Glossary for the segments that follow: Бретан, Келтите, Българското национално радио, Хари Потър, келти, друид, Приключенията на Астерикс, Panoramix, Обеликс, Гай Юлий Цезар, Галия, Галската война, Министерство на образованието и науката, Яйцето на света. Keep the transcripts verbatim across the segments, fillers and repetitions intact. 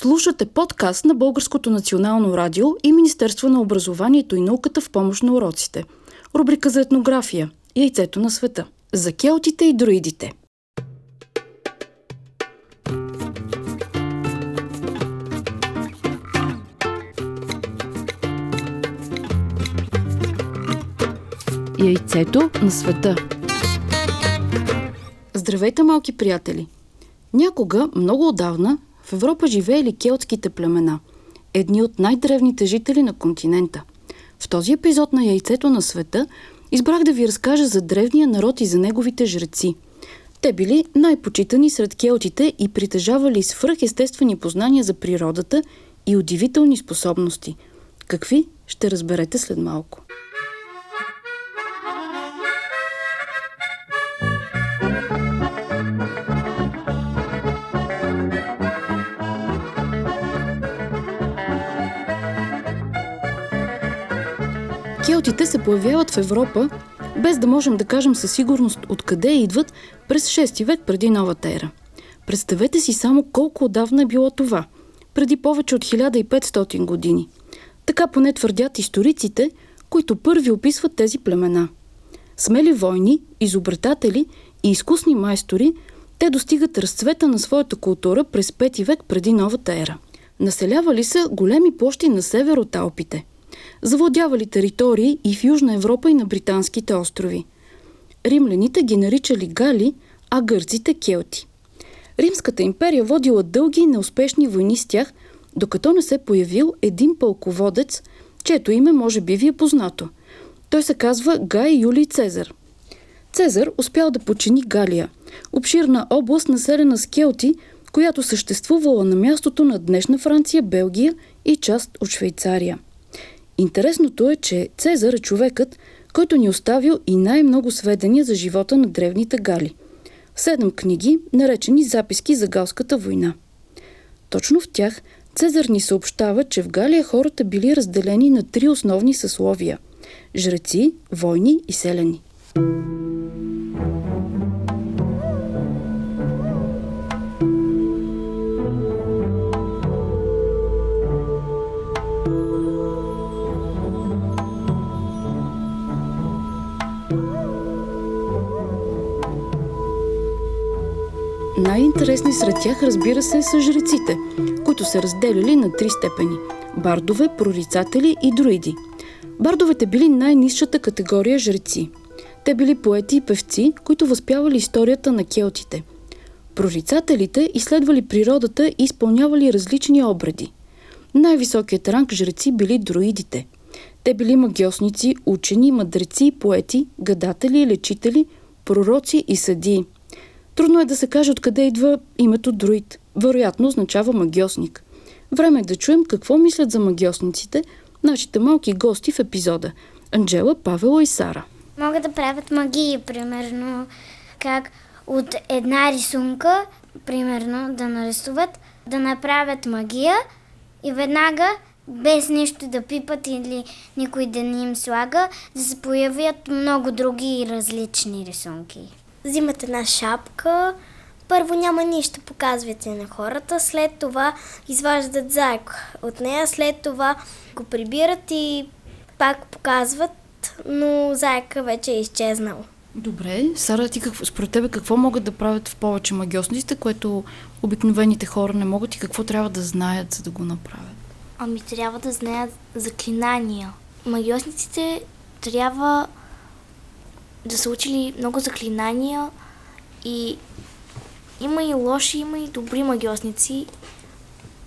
Слушате подкаст на Българското национално радио и Министерство на образованието и науката в помощ на уроците. Рубрика за етнография – Яйцето на света. За келтите и друидите. Яйцето на света. Здравейте, малки приятели! Някога, много отдавна, в Европа живеели келтските племена, едни от най-древните жители на континента. В този епизод на Яйцето на света избрах да ви разкажа за древния народ и за неговите жреци. Те били най-почитани сред келтите и притежавали свръхестествени познания за природата и удивителни способности. Какви, ще разберете след малко. Келтите се появяват в Европа, без да можем да кажем със сигурност откъде идват, през шести век преди новата ера. Представете си само колко отдавна е било това, преди повече от хиляда и петстотин години. Така поне твърдят историците, които първи описват тези племена. Смели войни, изобретатели и изкусни майстори, те достигат разцвета на своята култура през пети век преди новата ера. Населявали са големи площи на север от Алпите. Завладявали територии и в Южна Европа и на британските острови. Римляните ги наричали гали, а гърците – келти. Римската империя водила дълги и неуспешни войни с тях, докато не се появил един пълководец, чието име може би ви е познато. Той се казва Гай Юлий Цезар. Цезар успял да подчини Галия, обширна област населена с келти, която съществувала на мястото на днешна Франция, Белгия и част от Швейцария. Интересното е, че Цезар е човекът, който ни оставил и най-много сведения за живота на древните гали. Седем книги, наречени записки за Галската война. Точно в тях Цезар ни съобщава, че в Галия хората били разделени на три основни съсловия – жреци, войни и селяни. Най-интересни сред тях, разбира се, са жреците, които се разделили на три степени – бардове, прорицатели и друиди. Бардовете били най-низшата категория жреци. Те били поети и певци, които възпявали историята на келтите. Прорицателите изследвали природата и изпълнявали различни обреди. Най-високият ранг жреци били друидите. Те били магиосници, учени, мъдреци, поети, гадатели, лечители, пророци и съдии. Трудно е да се каже откъде идва името друид. Вероятно означава магиосник. Време е да чуем какво мислят за магиосниците нашите малки гости в епизода – Анджела, Павела и Сара. Могат да правят магии, примерно, как от една рисунка, примерно, да нарисуват, да направят магия и веднага, без нищо да пипат или никой да не им слага, да се появят много други различни рисунки. Взимате една шапка, първо няма нищо, показвате на хората, след това изваждат заек от нея, след това го прибират и пак показват, но заека вече е изчезнал. Добре, Сара, ти какво, според тебе какво могат да правят в повече магиосниците, което обикновените хора не могат и какво трябва да знаят, за да го направят? Ами трябва да знаят заклинания. Магиосниците трябва да са учили много заклинания и има и лоши, има и добри магиосници.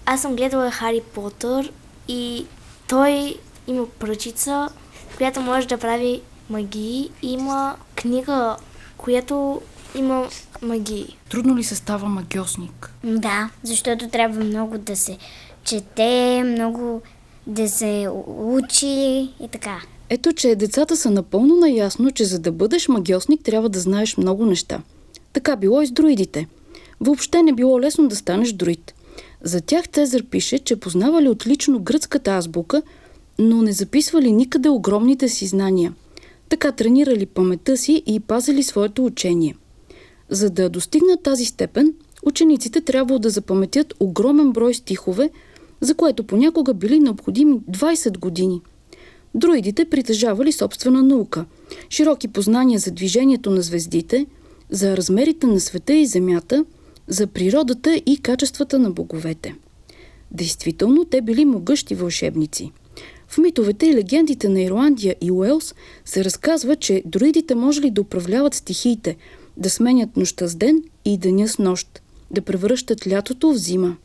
Аз съм гледала Хари Потър и той има пръчица, която може да прави магии. Има книга, която има магии. Трудно ли се става магиосник? Да, защото трябва много да се чете, много да се учи и така. Ето, че децата са напълно наясно, че за да бъдеш магиосник трябва да знаеш много неща. Така било и с друидите. Въобще не било лесно да станеш друид. За тях Цезар пише, че познавали отлично гръцката азбука, но не записвали никъде огромните си знания. Така тренирали паметта си и пазили своето учение. За да достигнат тази степен, учениците трябвало да запаметят огромен брой стихове, за което понякога били необходими двайсет години. Друидите притежавали собствена наука, широки познания за движението на звездите, за размерите на света и земята, за природата и качествата на боговете. Действително, те били могъщи вълшебници. В митовете и легендите на Ирландия и Уелс се разказва, че друидите можели да управляват стихиите, да сменят нощта с ден и деня с нощ, да превръщат лятото в зима.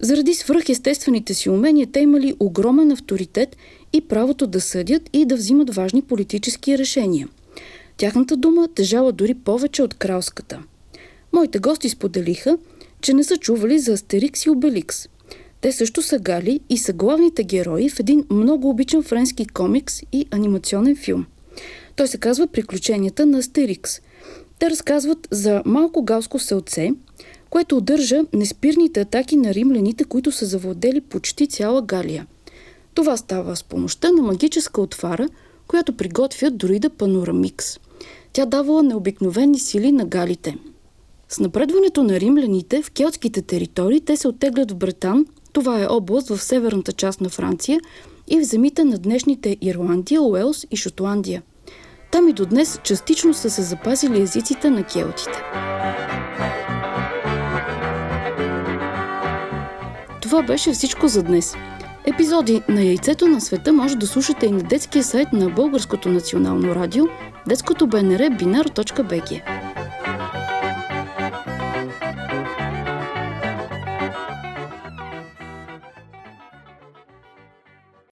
Заради свръхестествените си умения те имали огромен авторитет и правото да съдят и да взимат важни политически решения. Тяхната дума тежала дори повече от кралската. Моите гости споделиха, че не са чували за Астерикс и Обеликс. Те също са гали и са главните герои в един много обичан френски комикс и анимационен филм. Той се казва Приключенията на Астерикс. Те разказват за малко галско селце, което удържа неспирните атаки на римляните, които са завладели почти цяла Галия. Това става с помощта на магическа отвара, която приготвя друида Panoramix. Тя давала необикновени сили на галите. С напредването на римляните в келтските територии те се оттеглят в Бретан, това е област в северната част на Франция, и в земите на днешните Ирландия, Уелс и Шотландия. Там и до днес частично са се запазили езиците на келтите. Това беше всичко за днес. Епизоди на Яйцето на света може да слушате и на детския сайт на Българското национално радио, детското бе ен ер, бинар точка бе ге.